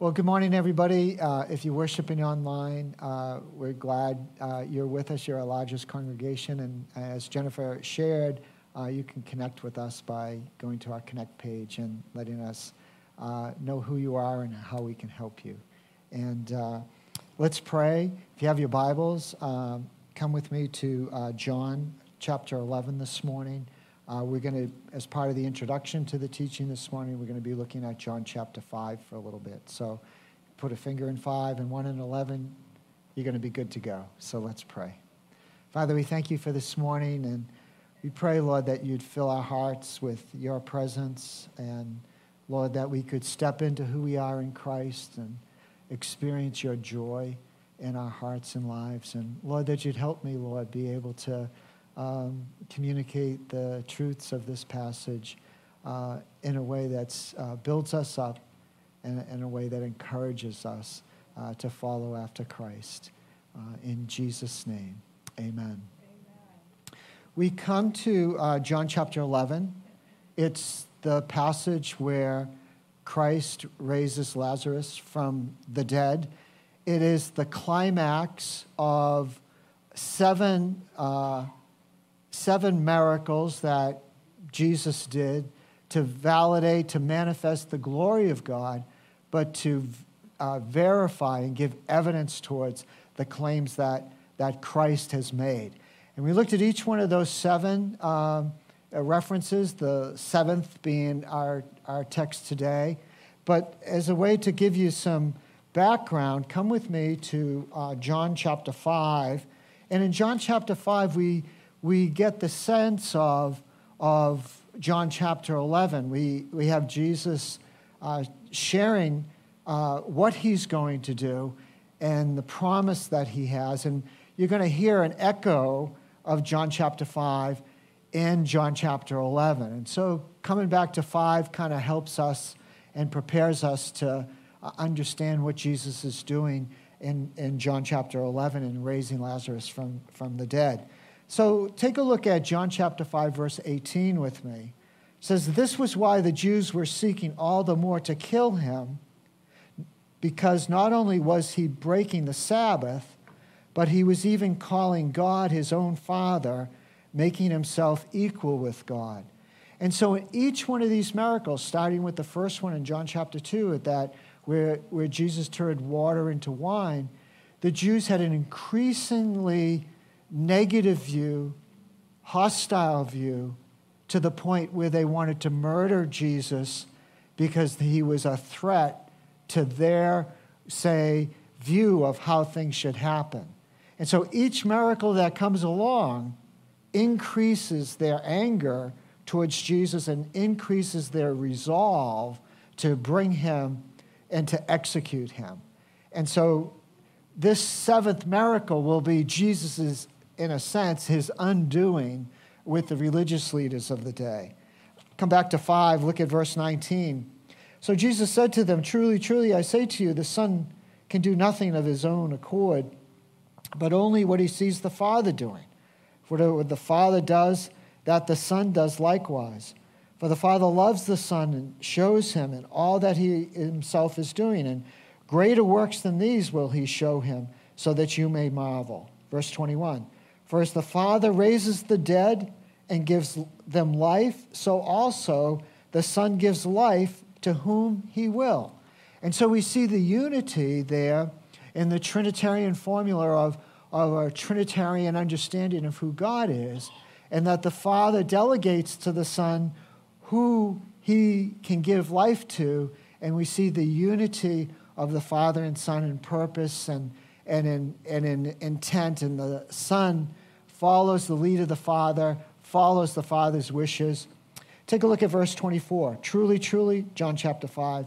Well, good morning, everybody. If you're worshiping online, we're glad you're with us. You're our largest congregation, and as Jennifer shared, you can connect with us by going to our Connect page and letting us know who you are and how we can help you. And let's pray. If you have your Bibles, come with me to John chapter 11 this morning. We're going to, as part of the introduction to the teaching this morning, we're going to be looking at John chapter 5 for a little bit. So put a finger in 5 and 1 in 11, you're going to be good to go. So let's pray. Father, we thank you for this morning, and we pray, Lord, that you'd fill our hearts with your presence, and Lord, that we could step into who we are in Christ and experience your joy in our hearts and lives. And Lord, that you'd help me, Lord, be able to communicate the truths of this passage in a way that builds us up and in a way that encourages us to follow after Christ. In Jesus' name, amen. Amen. We come to John chapter 11. It's the passage where Christ raises Lazarus from the dead. It is the climax of seven miracles that Jesus did to validate, to manifest the glory of God, but to verify and give evidence towards the claims that Christ has made. And we looked at each one of those seven references, the seventh being our text today. But as a way to give you some background, come with me to John chapter 5. And in John chapter 5, we get the sense of John chapter 11. We have Jesus sharing what he's going to do and the promise that he has. And you're going to hear an echo of John chapter 5 in John chapter 11. And so coming back to 5 kind of helps us and prepares us to understand what Jesus is doing in John chapter 11 and raising Lazarus from the dead. So take a look at John chapter 5, verse 18 with me. It says, "This was why the Jews were seeking all the more to kill him, because not only was he breaking the Sabbath, but he was even calling God his own Father, making himself equal with God." And so in each one of these miracles, starting with the first one in John chapter 2, at that where Jesus turned water into wine, the Jews had an increasingly negative view, hostile view, to the point where they wanted to murder Jesus because he was a threat to their, say, view of how things should happen. And so each miracle that comes along increases their anger towards Jesus and increases their resolve to bring him and to execute him. And so this seventh miracle will be Jesus's, in a sense, his undoing with the religious leaders of the day. Come back to 5, look at verse 19. "So Jesus said to them, 'Truly, truly, I say to you, the Son can do nothing of his own accord, but only what he sees the Father doing. Whatever the Father does, that the Son does likewise. For the Father loves the Son and shows him in all that he himself is doing, and greater works than these will he show him, so that you may marvel.'" Verse 21, "For as the Father raises the dead and gives them life, so also the Son gives life to whom he will." And so we see the unity there in the Trinitarian formula of our Trinitarian understanding of who God is, and that the Father delegates to the Son who he can give life to, and we see the unity of the Father and Son in purpose and in intent, and the Son follows the lead of the Father, follows the Father's wishes. Take a look at verse 24. "Truly, truly," John chapter 5,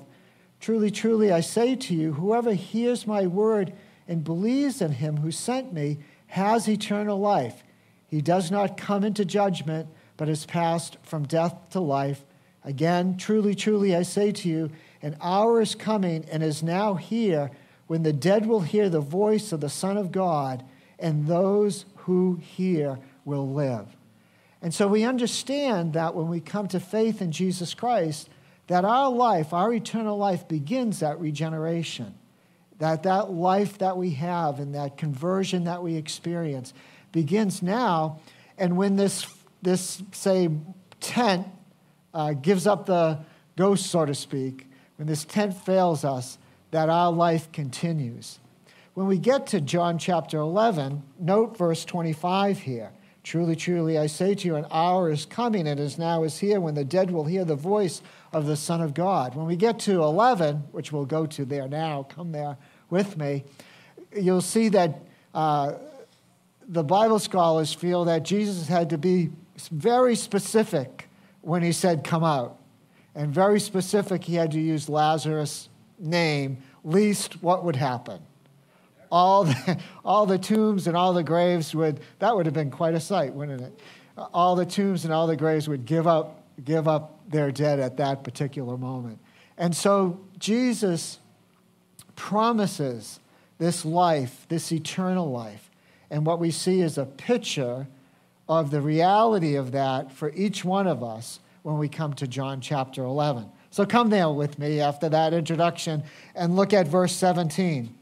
"Truly, truly, I say to you, whoever hears my word and believes in him who sent me has eternal life. He does not come into judgment, but is passed from death to life. Again, truly, truly, I say to you, an hour is coming and is now here when the dead will hear the voice of the Son of God, and those who hear will live." And so we understand that when we come to faith in Jesus Christ, that our life, our eternal life, begins at regeneration, that life that we have and that conversion that we experience begins now. And when this say, tent gives up the ghost, so to speak, when this tent fails us, that our life continues. When we get to John chapter 11, note verse 25 here. Truly, truly, I say to you, an hour is coming and is now is here when the dead will hear the voice of the Son of God. When we get to 11, which we'll go to there now, come there with me, you'll see that the Bible scholars feel that Jesus had to be very specific when he said, come out. And very specific, he had to use Lazarus' name, least what would happen. All the tombs and all the graves would have been quite a sight, wouldn't it? All the tombs and all the graves would give up their dead at that particular moment. And so Jesus promises this life, this eternal life. And what we see is a picture of the reality of that for each one of us when we come to John chapter 11. So come there with me after that introduction and look at verse 17.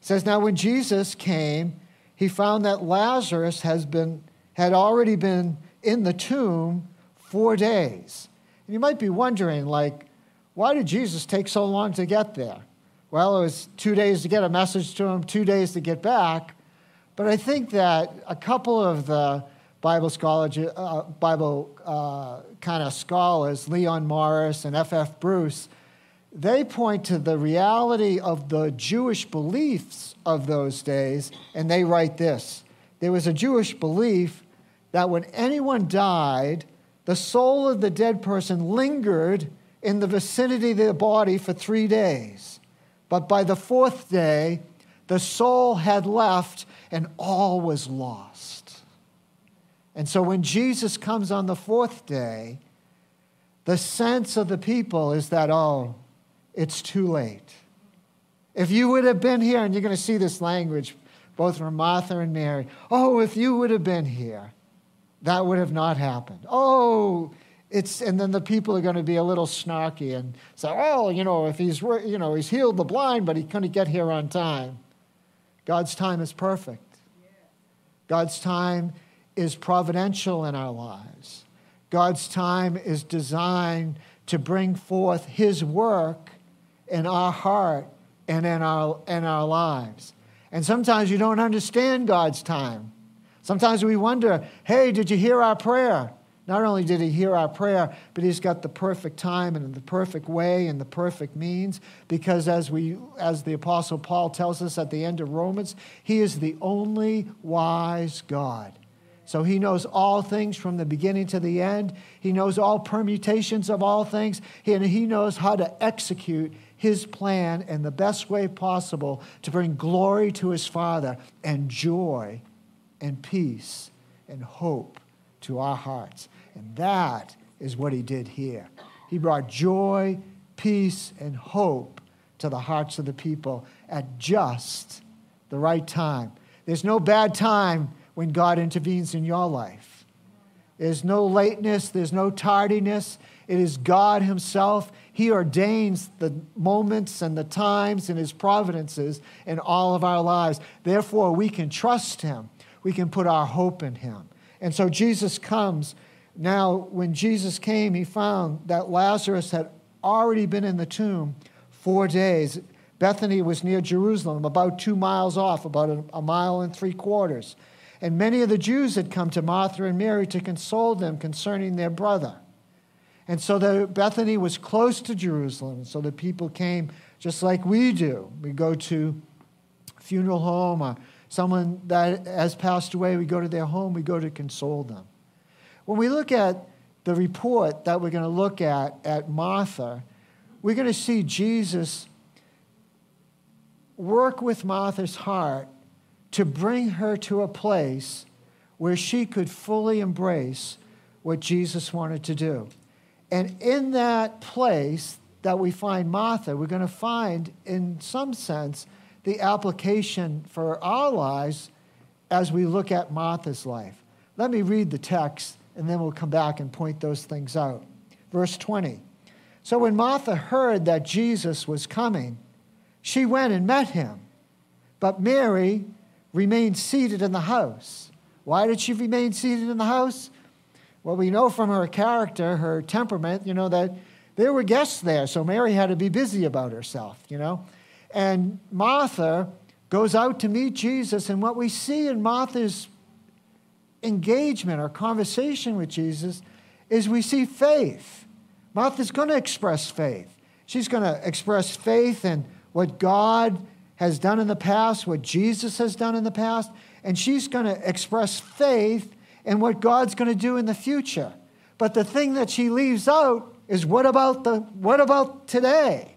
It says, now when Jesus came, he found that Lazarus had already been in the tomb 4 days. And you might be wondering, like, why did Jesus take so long to get there? Well, it was 2 days to get a message to him, 2 days to get back. But I think that a couple of the Bible kind of scholars, Leon Morris and F.F. Bruce, they point to the reality of the Jewish beliefs of those days, and they write this. There was a Jewish belief that when anyone died, the soul of the dead person lingered in the vicinity of their body for 3 days. But by the fourth day, the soul had left and all was lost. And so when Jesus comes on the fourth day, the sense of the people is that, oh, it's too late. If you would have been here, and you're going to see this language both from Martha and Mary, oh, if you would have been here, that would have not happened. Oh, it's, and then the people are going to be a little snarky and say, oh, you know, if he's healed the blind, but he couldn't get here on time. God's time is perfect. God's time is providential in our lives. God's time is designed to bring forth his work in our heart and in our lives. And sometimes you don't understand God's time. Sometimes we wonder, hey, did you hear our prayer? Not only did he hear our prayer, but he's got the perfect time and the perfect way and the perfect means, because as the Apostle Paul tells us at the end of Romans, he is the only wise God. So he knows all things from the beginning to the end. He knows all permutations of all things. And he knows how to execute his plan in the best way possible to bring glory to his Father and joy and peace and hope to our hearts. And that is what he did here. He brought joy, peace, and hope to the hearts of the people at just the right time. There's no bad time when God intervenes in your life. There's no lateness, there's no tardiness. It is God himself. He ordains the moments and the times and his providences in all of our lives. Therefore, we can trust him. We can put our hope in him. And so Jesus comes. Now, when Jesus came, he found that Lazarus had already been in the tomb 4 days. Bethany was near Jerusalem, about 2 miles off, about a mile and 3/4. And many of the Jews had come to Martha and Mary to console them concerning their brother. And so Bethany was close to Jerusalem, so the people came just like we do. We go to a funeral home or someone that has passed away, we go to their home, we go to console them. When we look at the report that we're going to look at Martha, we're going to see Jesus work with Martha's heart to bring her to a place where she could fully embrace what Jesus wanted to do. And in that place that we find Martha, we're going to find, in some sense, the application for our lives as we look at Martha's life. Let me read the text, and then we'll come back and point those things out. Verse 20. So when Martha heard that Jesus was coming, she went and met him. But Mary remained seated in the house. Why did she remain seated in the house? Well, we know from her character, her temperament, you know, that there were guests there, so Mary had to be busy about herself, you know. And Martha goes out to meet Jesus, and what we see in Martha's engagement or conversation with Jesus is we see faith. Martha's going to express faith. She's going to express faith in what God has done in the past, what Jesus has done in the past, and she's going to express faith in what God's going to do in the future. But the thing that she leaves out is what about today?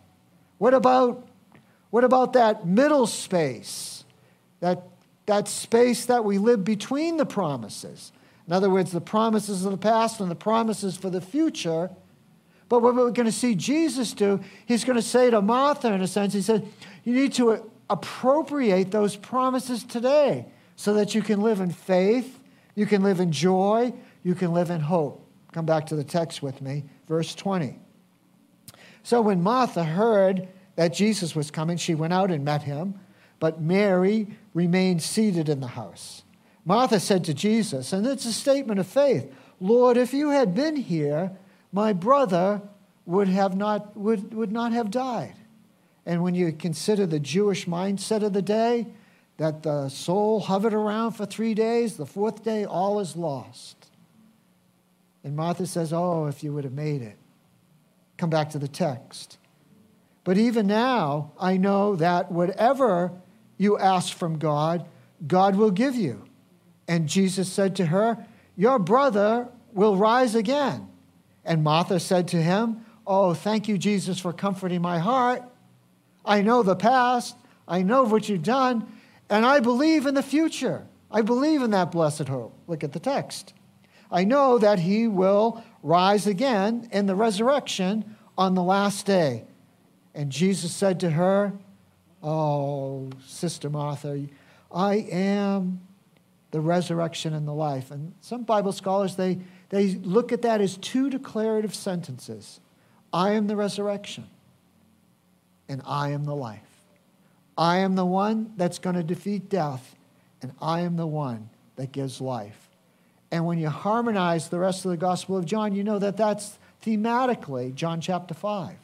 What about that middle space, that space that we live between the promises? In other words, the promises of the past and the promises for the future. But what we're going to see Jesus do, he's going to say to Martha, in a sense, he said, you need to appropriate those promises today so that you can live in faith, you can live in joy, you can live in hope. Come back to the text with me, verse 20. So when Martha heard that Jesus was coming, she went out and met him, but Mary remained seated in the house. Martha said to Jesus, and it's a statement of faith, Lord, if you had been here, my brother would not have died. And when you consider the Jewish mindset of the day, that the soul hovered around for 3 days, the fourth day, all is lost. And Martha says, oh, if you would have made it. Come back to the text. But even now, I know that whatever you ask from God, God will give you. And Jesus said to her, your brother will rise again. And Martha said to him, oh, thank you, Jesus, for comforting my heart. I know the past. I know what you've done. And I believe in the future. I believe in that blessed hope. Look at the text. I know that he will rise again in the resurrection on the last day. And Jesus said to her, oh, Sister Martha, I am the resurrection and the life. And some Bible scholars, they look at that as two declarative sentences. I am the resurrection, and I am the life. I am the one that's going to defeat death, and I am the one that gives life. And when you harmonize the rest of the Gospel of John, you know that that's thematically John chapter 5.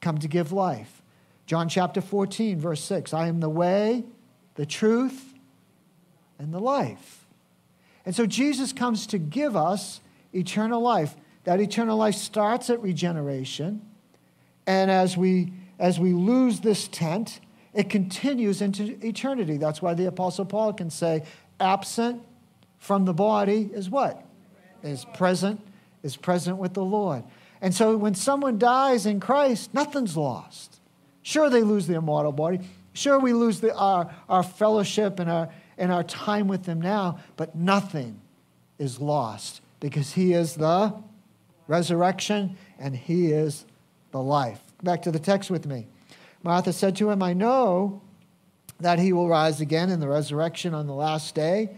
Come to give life. John chapter 14, verse 6, I am the way, the truth, and the life. And so Jesus comes to give us eternal life. That eternal life starts at regeneration, and as we lose this tent, it continues into eternity. That's why the Apostle Paul can say, absent from the body is what? Is present with the Lord. And so when someone dies in Christ, nothing's lost. Sure, they lose the immortal body. Sure, we lose our fellowship and our time with them now, but nothing is lost because he is the resurrection and he is the life. Back to the text with me. Martha said to him, I know that he will rise again in the resurrection on the last day.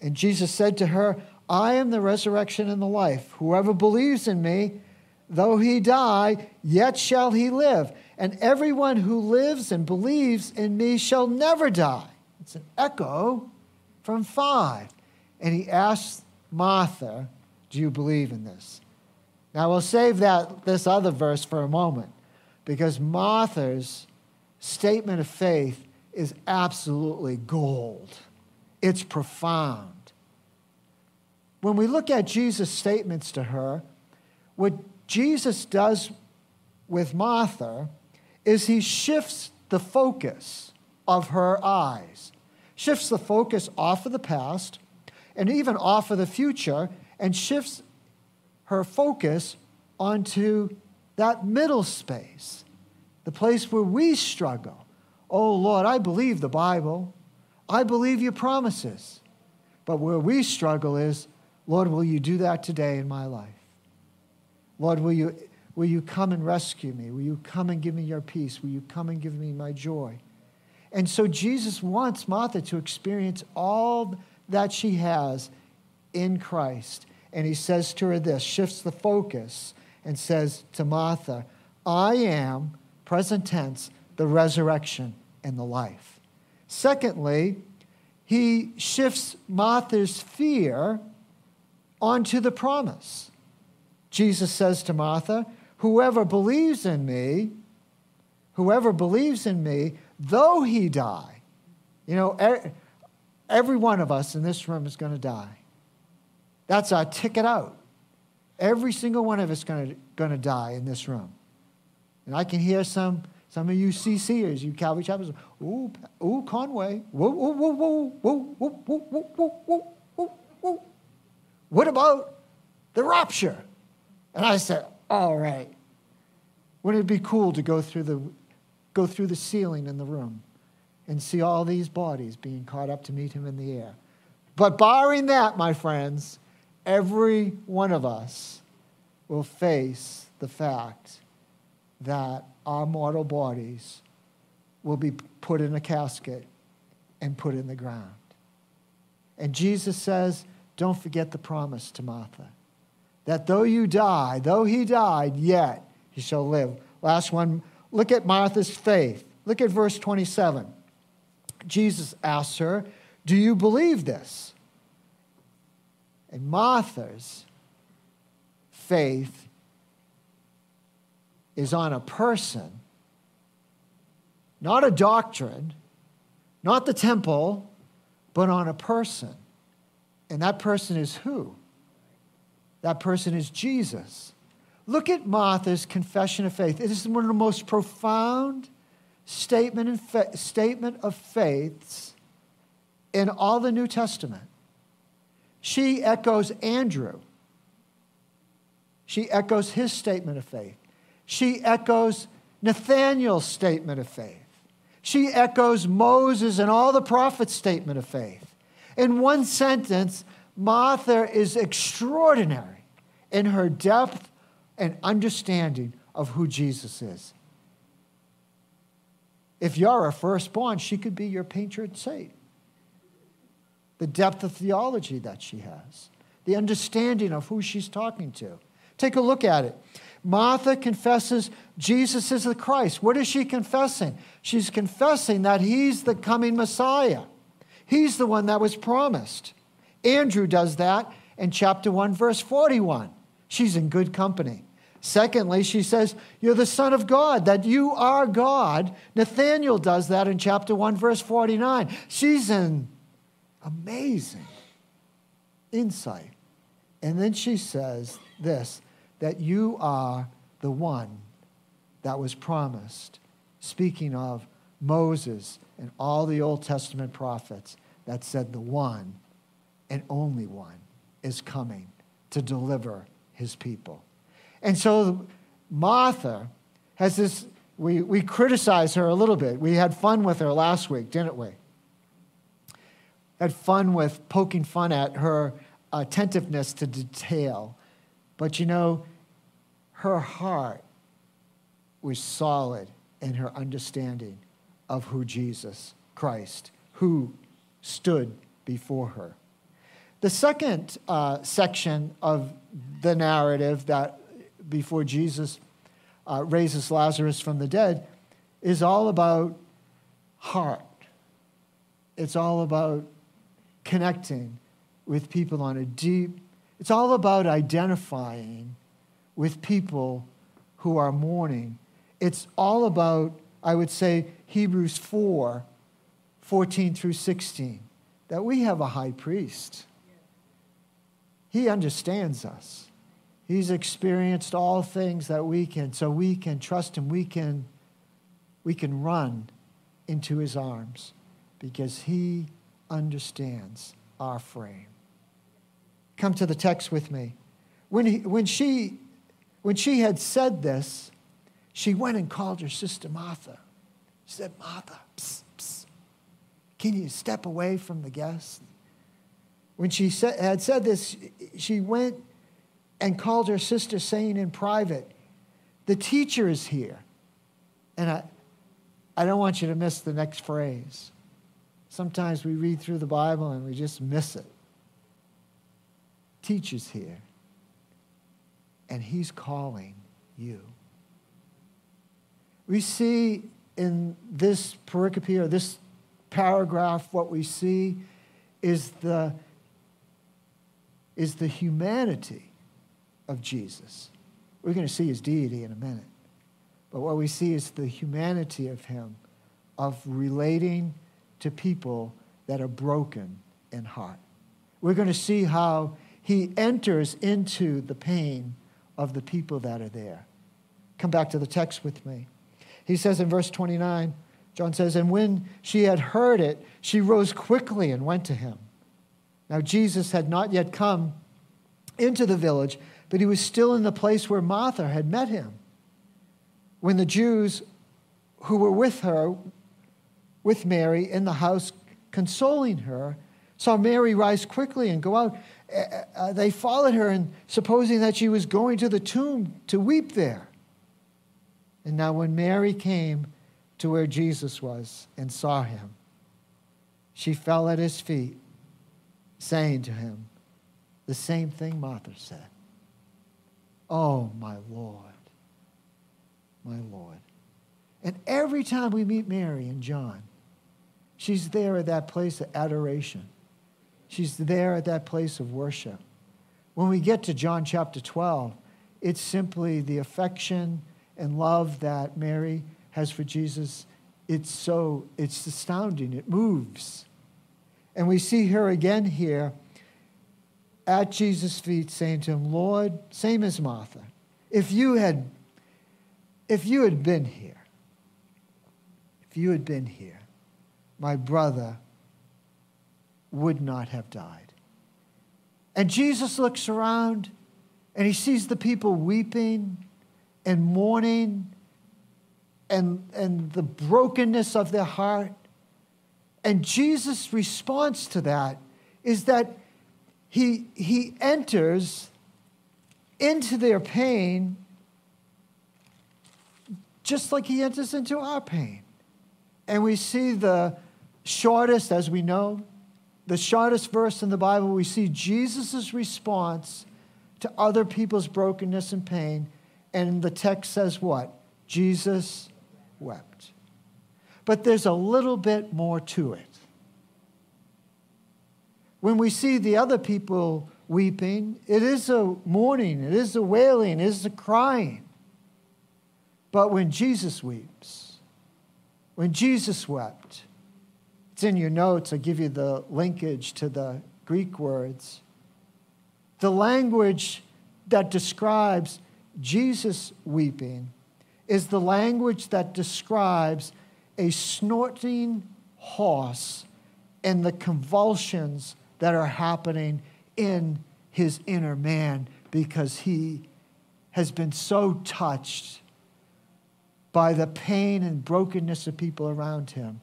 And Jesus said to her, I am the resurrection and the life. Whoever believes in me, though he die, yet shall he live. And everyone who lives and believes in me shall never die. It's an echo from 5. And he asks Martha, do you believe in this? Now we'll save this other verse for a moment, because Martha's statement of faith is absolutely gold. It's profound. When we look at Jesus' statements to her, what Jesus does with Martha is he shifts the focus of her eyes, shifts the focus off of the past and even off of the future, and shifts her focus onto that middle space, the place where we struggle. Oh, Lord, I believe the Bible. I believe your promises. But where we struggle is, Lord, will you do that today in my life? Lord, will you come and rescue me? Will you come and give me your peace? Will you come and give me my joy? And so Jesus wants Martha to experience all that she has in Christ. And he says to her this, shifts the focus, and says to Martha, I am, present tense, the resurrection and the life. Secondly, he shifts Martha's fear onto the promise. Jesus says to Martha, whoever believes in me, though he die, you know, every one of us in this room is going to die. That's our ticket out. Every single one of us is going to die in this room. And I can hear some of you CCers, you Calvary Chapters, ooh, Conway, whoa, whoa, whoa, whoa, whoa, whoa, whoa, whoa, whoa, whoa, whoa. What about the rapture? And I said, all right. Wouldn't it be cool to go through the ceiling in the room and see all these bodies being caught up to meet him in the air? But barring that, my friends, every one of us will face the fact that our mortal bodies will be put in a casket and put in the ground. And Jesus says, don't forget the promise to Martha, that though he died, yet he shall live. Last one, look at Martha's faith. Look at verse 27. Jesus asks her, do you believe this? And Martha's faith is on a person, not a doctrine, not the temple, but on a person. And that person is who? That person is Jesus. Look at Martha's confession of faith. It is one of the most profound statement of faiths in all the New Testament. She echoes Andrew. She echoes his statement of faith. She echoes Nathaniel's statement of faith. She echoes Moses and all the prophets' statement of faith. In one sentence, Martha is extraordinary in her depth and understanding of who Jesus is. If you're a firstborn, she could be your patron saint. The depth of theology that she has, the understanding of who she's talking to. Take a look at it. Martha confesses Jesus is the Christ. What is she confessing? She's confessing that he's the coming Messiah. He's the one that was promised. Andrew does that in chapter 1, verse 41. She's in good company. Secondly, she says, you're the Son of God, that you are God. Nathaniel does that in chapter 1, verse 49. She's in amazing insight. And then she says this, that you are the one that was promised, speaking of Moses and all the Old Testament prophets that said the one and only one is coming to deliver his people. And so Martha has this, we criticize her a little bit. We had fun with her last week, didn't we? Had fun with poking fun at her attentiveness to detail. But you know, her heart was solid in her understanding of who Jesus Christ, who stood before her. The second section of the narrative that before Jesus raises Lazarus from the dead is all about heart. It's all about connecting with people on a deep, it's all about identifying with people who are mourning. It's all about, I would say, Hebrews 4, 14 through 16, that we have a high priest. He understands us. He's experienced all things that we can, so we can trust him. We can run into his arms because he understands our frame. Come to the text with me. When she had said this, she went and called her sister Martha. She said, Martha, psst, psst, can you step away from the guests? When she had said this, she went and called her sister, saying in private, the teacher is here. And I don't want you to miss the next phrase. Sometimes we read through the Bible and we just miss it. Teacher's here, and he's calling you. We see in this pericope or this paragraph, what we see is the humanity of Jesus. We're going to see his deity in a minute. But what we see is the humanity of him, of relating to people that are broken in heart. We're going to see how he enters into the pain of the people that are there. Come back to the text with me. He says in verse 29, John says, "And when she had heard it, she rose quickly and went to him. Now Jesus had not yet come into the village, but he was still in the place where Martha had met him. When the Jews who were with her, with Mary, in the house consoling her, saw Mary rise quickly and go out, they followed her, and supposing that she was going to the tomb to weep there. And now when Mary came to where Jesus was and saw him, she fell at his feet, saying to him the same thing Martha said, 'Oh, my Lord, my Lord.'" And every time we meet Mary in John, she's there at that place of adoration. She's there at that place of worship. When we get to John chapter 12, it's simply the affection and love that Mary has for Jesus. It's astounding. It moves. And we see her again here at Jesus' feet saying to him, "Lord," same as Martha, if you had been here, my brother would not have died." And Jesus looks around and he sees the people weeping and mourning and the brokenness of their heart. And Jesus' response to that is that he enters into their pain just like he enters into our pain. And we see the shortest, as we know, the shortest verse in the Bible, we see Jesus' response to other people's brokenness and pain. And the text says what? Jesus wept. But there's a little bit more to it. When we see the other people weeping, it is a mourning, it is a wailing, it is a crying. But when Jesus weeps, when Jesus wept, it's in your notes. I give you the linkage to the Greek words. The language that describes Jesus weeping is the language that describes a snorting horse and the convulsions that are happening in his inner man because he has been so touched by the pain and brokenness of people around him.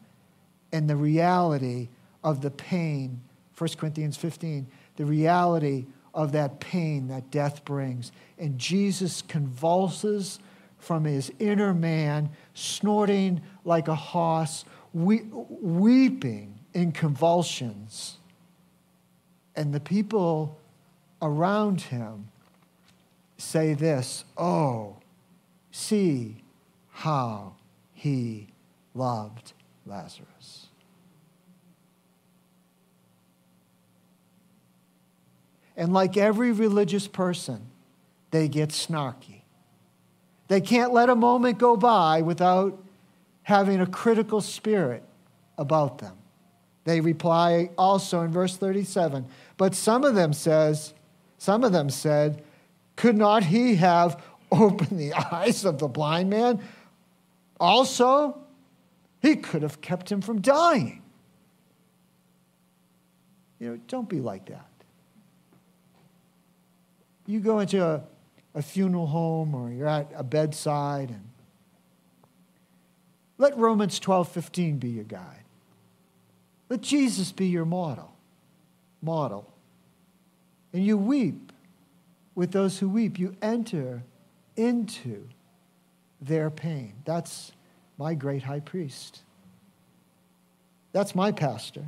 And the reality of the pain, 1 Corinthians 15, the reality of that pain that death brings. And Jesus convulses from his inner man, snorting like a horse, weeping in convulsions. And the people around him say this, "Oh, see how he loved Lazarus." And like every religious person, they get snarky. They can't let a moment go by without having a critical spirit about them. They reply also in verse 37, "But some of them said, 'Could not he have opened the eyes of the blind man? Also, he could have kept him from dying.'" Don't be like that. You go into a funeral home or you're at a bedside, and let Romans 12:15 be your guide. Let Jesus be your model. And you weep with those who weep. You enter into their pain. That's my great high priest. That's my pastor.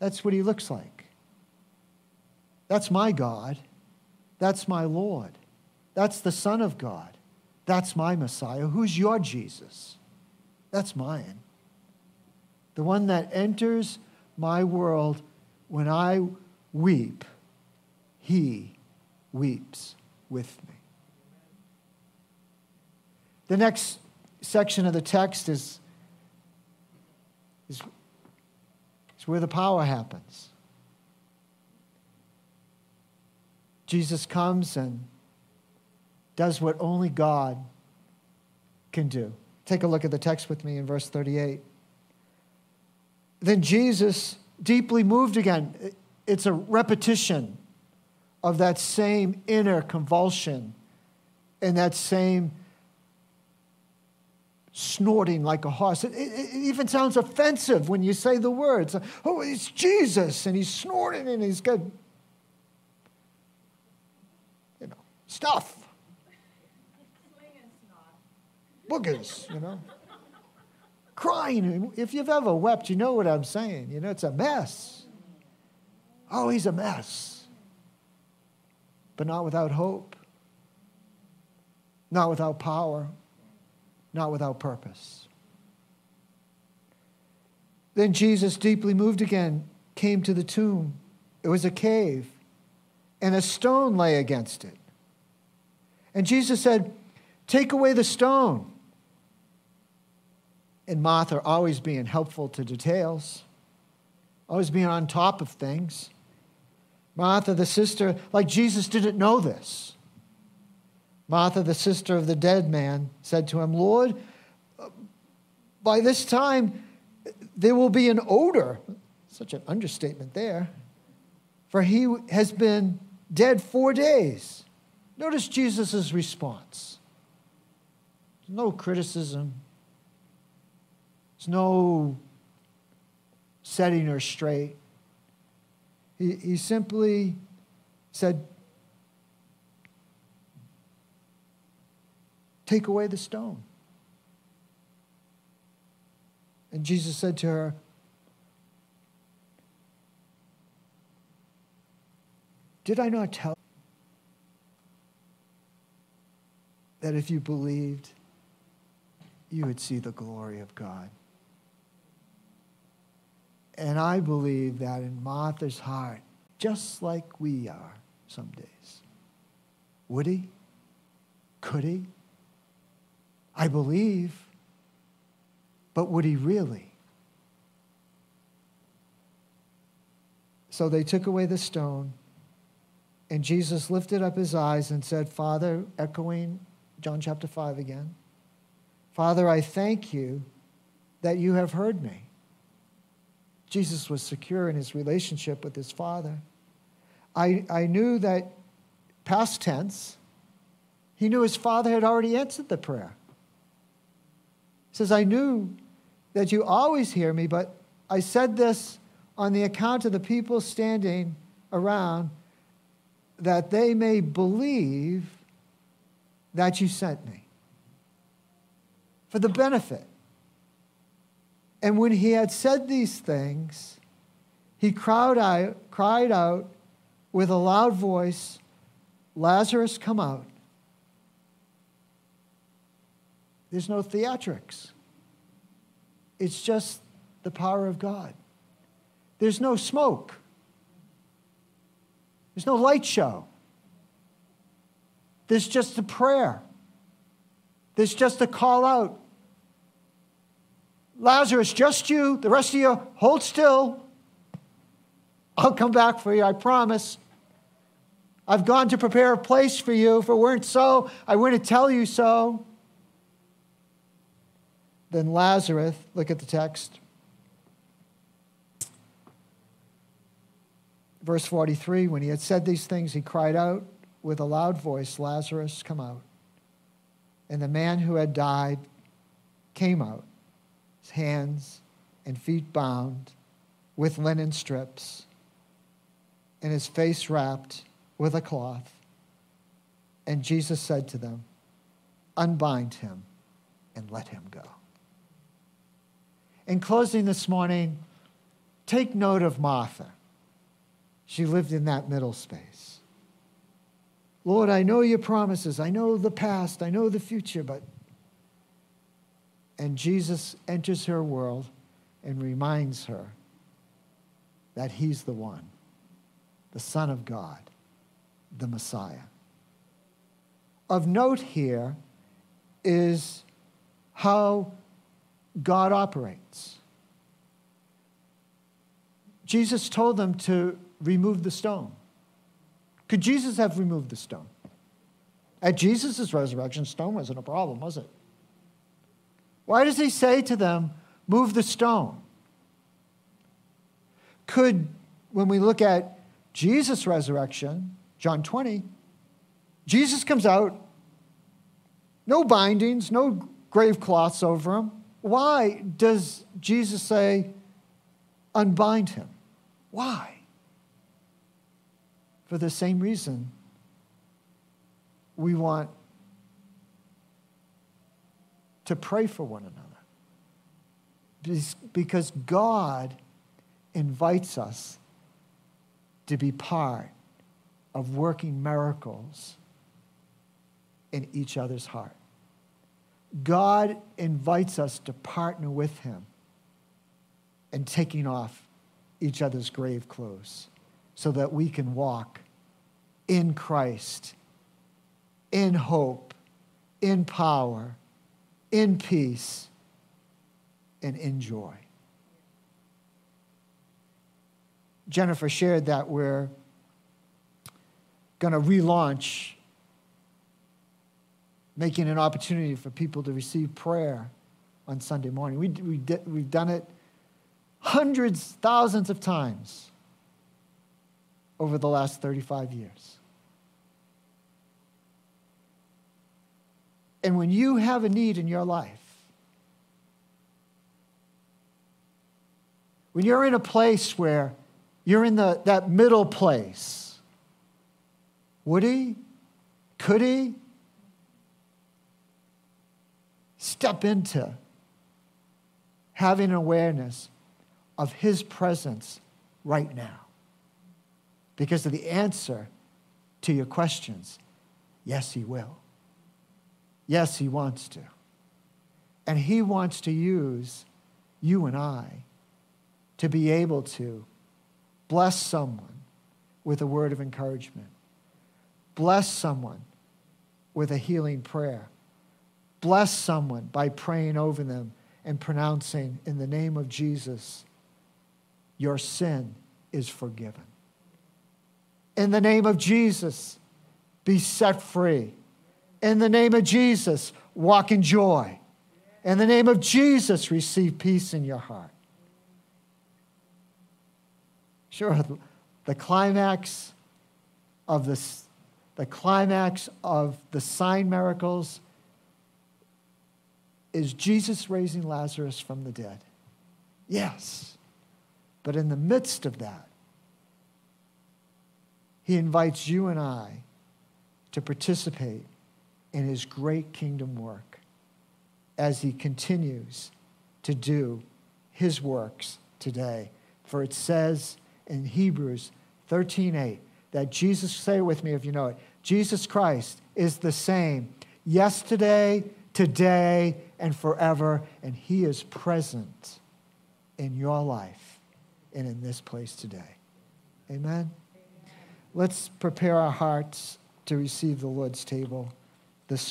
That's what he looks like. That's my God. That's my Lord. That's the Son of God. That's my Messiah. Who's your Jesus? That's mine. The one that enters my world when I weep, he weeps with me. The next section of the text is where the power happens. Jesus comes and does what only God can do. Take a look at the text with me in verse 38. Then Jesus, deeply moved again. It's a repetition of that same inner convulsion and that same snorting like a horse. It even sounds offensive when you say the words. Oh, it's Jesus, and he's snorting, and he's got, you know, stuff. Boogers, you know. Crying. If you've ever wept, you know what I'm saying. You know, it's a mess. Oh, he's a mess. But not without hope. Not without power. Not without purpose. Then Jesus, deeply moved again, came to the tomb. It was a cave, and a stone lay against it. And Jesus said, "Take away the stone." And Martha, always being helpful to details, always being on top of things. Martha, the sister, like Jesus didn't know this. Martha, the sister of the dead man, said to him, "Lord, by this time there will be an odor," such an understatement there, "for he has been dead 4 days." Notice Jesus' response. There's no criticism. There's no setting her straight. He simply said, "Take away the stone." And Jesus said to her, "Did I not tell you that if you believed, you would see the glory of God?" And I believe that in Martha's heart, just like we are some days. Would he? Could he? I believe, but would he really? So they took away the stone, and Jesus lifted up his eyes and said, "Father," echoing John chapter 5 again, "Father, I thank you that you have heard me." Jesus was secure in his relationship with his Father. I knew that, past tense, he knew his Father had already answered the prayer. He says, "I knew that you always hear me, but I said this on the account of the people standing around, that they may believe that you sent me," for the benefit. And when he had said these things, he cried out with a loud voice, "Lazarus, come out." There's no theatrics. It's just the power of God. There's no smoke. There's no light show. There's just the prayer. There's just a call out. "Lazarus, just you. The rest of you, hold still. I'll come back for you, I promise. I've gone to prepare a place for you. If it weren't so, I wouldn't tell you so." Then Lazarus, look at the text. Verse 43, when he had said these things, he cried out with a loud voice, "Lazarus, come out." And the man who had died came out, his hands and feet bound with linen strips, and his face wrapped with a cloth. And Jesus said to them, "Unbind him and let him go." In closing this morning, take note of Martha. She lived in that middle space. Lord, I know your promises. I know the past. I know the future. But and Jesus enters her world and reminds her that he's the one, the Son of God, the Messiah. Of note here is how God operates. Jesus told them to remove the stone. Could Jesus have removed the stone? At Jesus' resurrection, stone wasn't a problem, was it? Why does he say to them, move the stone? Could, when we look at Jesus' resurrection, John 20, Jesus comes out, no bindings, no grave cloths over him. Why does Jesus say, unbind him? Why? For the same reason we want to pray for one another. Because God invites us to be part of working miracles in each other's heart. God invites us to partner with him in taking off each other's grave clothes so that we can walk in Christ, in hope, in power, in peace, and in joy. Jennifer shared that we're going to relaunch making an opportunity for people to receive prayer on Sunday morning. We've done it hundreds, thousands of times over the last 35 years. And when you have a need in your life, when you're in a place where you're in that middle place, would he, could he, step into having awareness of his presence right now? Because of the answer to your questions, yes, he will. Yes, he wants to. And he wants to use you and I to be able to bless someone with a word of encouragement, bless someone with a healing prayer, bless someone by praying over them and pronouncing, in the name of Jesus, your sin is forgiven. In the name of Jesus, be set free. In the name of Jesus, walk in joy. In the name of Jesus, receive peace in your heart. Sure, the climax of the sign miracles is Jesus raising Lazarus from the dead. Yes. But in the midst of that, he invites you and I to participate in his great kingdom work as he continues to do his works today. For it says in Hebrews 13:8 that Jesus, say it with me if you know it, Jesus Christ is the same yesterday, today, and forever, and he is present in your life and in this place today. Amen? Amen. Let's prepare our hearts to receive the Lord's table.